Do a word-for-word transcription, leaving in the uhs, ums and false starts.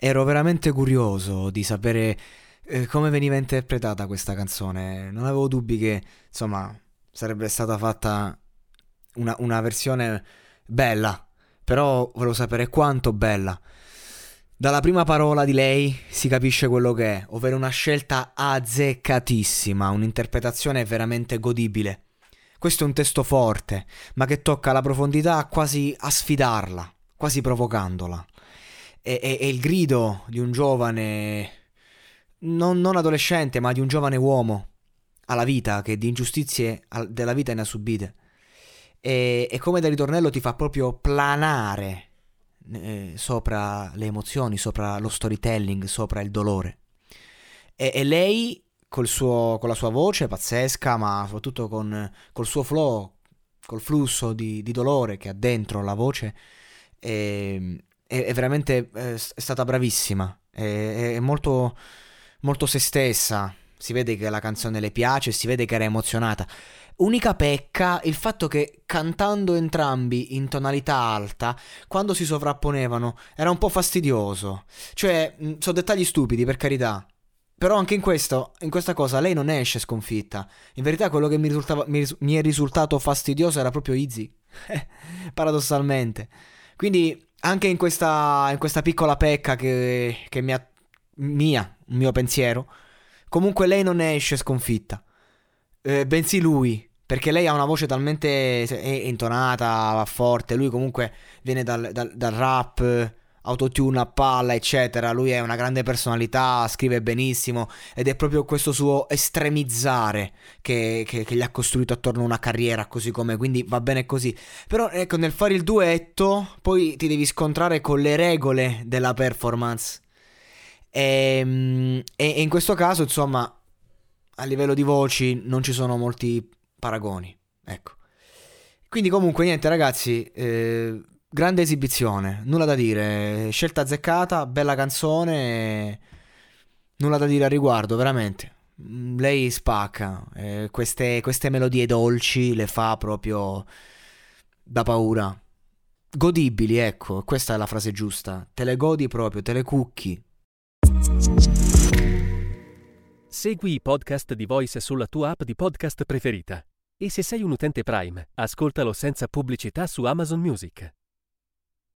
Ero veramente curioso di sapere eh, come veniva interpretata questa canzone. Non avevo dubbi che, insomma, sarebbe stata fatta una, una versione bella, però volevo sapere quanto bella. Dalla prima parola di lei si capisce quello che è, ovvero una scelta azzeccatissima, un'interpretazione veramente godibile. Questo è un testo forte, ma che tocca la profondità quasi a sfidarla, quasi provocandola. E, e, e il grido di un giovane, non, non adolescente, ma di un giovane uomo alla vita, che di ingiustizie al, della vita ne ha subite. E, e come da ritornello ti fa proprio planare sopra le emozioni, sopra lo storytelling, sopra il dolore. E, e lei col suo, con la sua voce pazzesca, ma soprattutto con col suo flow, col flusso di, di dolore che ha dentro la voce, è, è, è veramente è stata bravissima, è, è molto, molto se stessa. Si vede che la canzone le piace, si vede che era emozionata. Unica pecca il fatto che, cantando entrambi in tonalità alta, quando si sovrapponevano era un po' fastidioso. Cioè, sono dettagli stupidi, per carità, però anche in questo, in questa cosa lei non esce sconfitta. In verità quello che mi, risultava, mi, ris- mi è risultato fastidioso era proprio Izzy paradossalmente. Quindi anche in questa, in questa piccola pecca che, che mia, mia, un mio pensiero, comunque lei non ne esce sconfitta, eh, bensì lui, perché lei ha una voce talmente intonata, va forte. Lui comunque viene dal, dal, dal rap, autotune a palla, eccetera. Lui è una grande personalità, scrive benissimo, ed è proprio questo suo estremizzare che, che, che gli ha costruito attorno a una carriera così com'è, quindi va bene così. Però ecco, nel fare il duetto poi ti devi scontrare con le regole della performance. E, e in questo caso, insomma, a livello di voci non ci sono molti paragoni, ecco. Quindi comunque niente ragazzi, eh, grande esibizione, nulla da dire, scelta azzeccata, bella canzone, nulla da dire al riguardo, veramente. Lei spacca, eh, queste, queste melodie dolci le fa proprio da paura, godibili, ecco, questa è la frase giusta, te le godi proprio, te le cucchi. Segui i podcast di Voice sulla tua app di podcast preferita. E se sei un utente Prime, ascoltalo senza pubblicità su Amazon Music.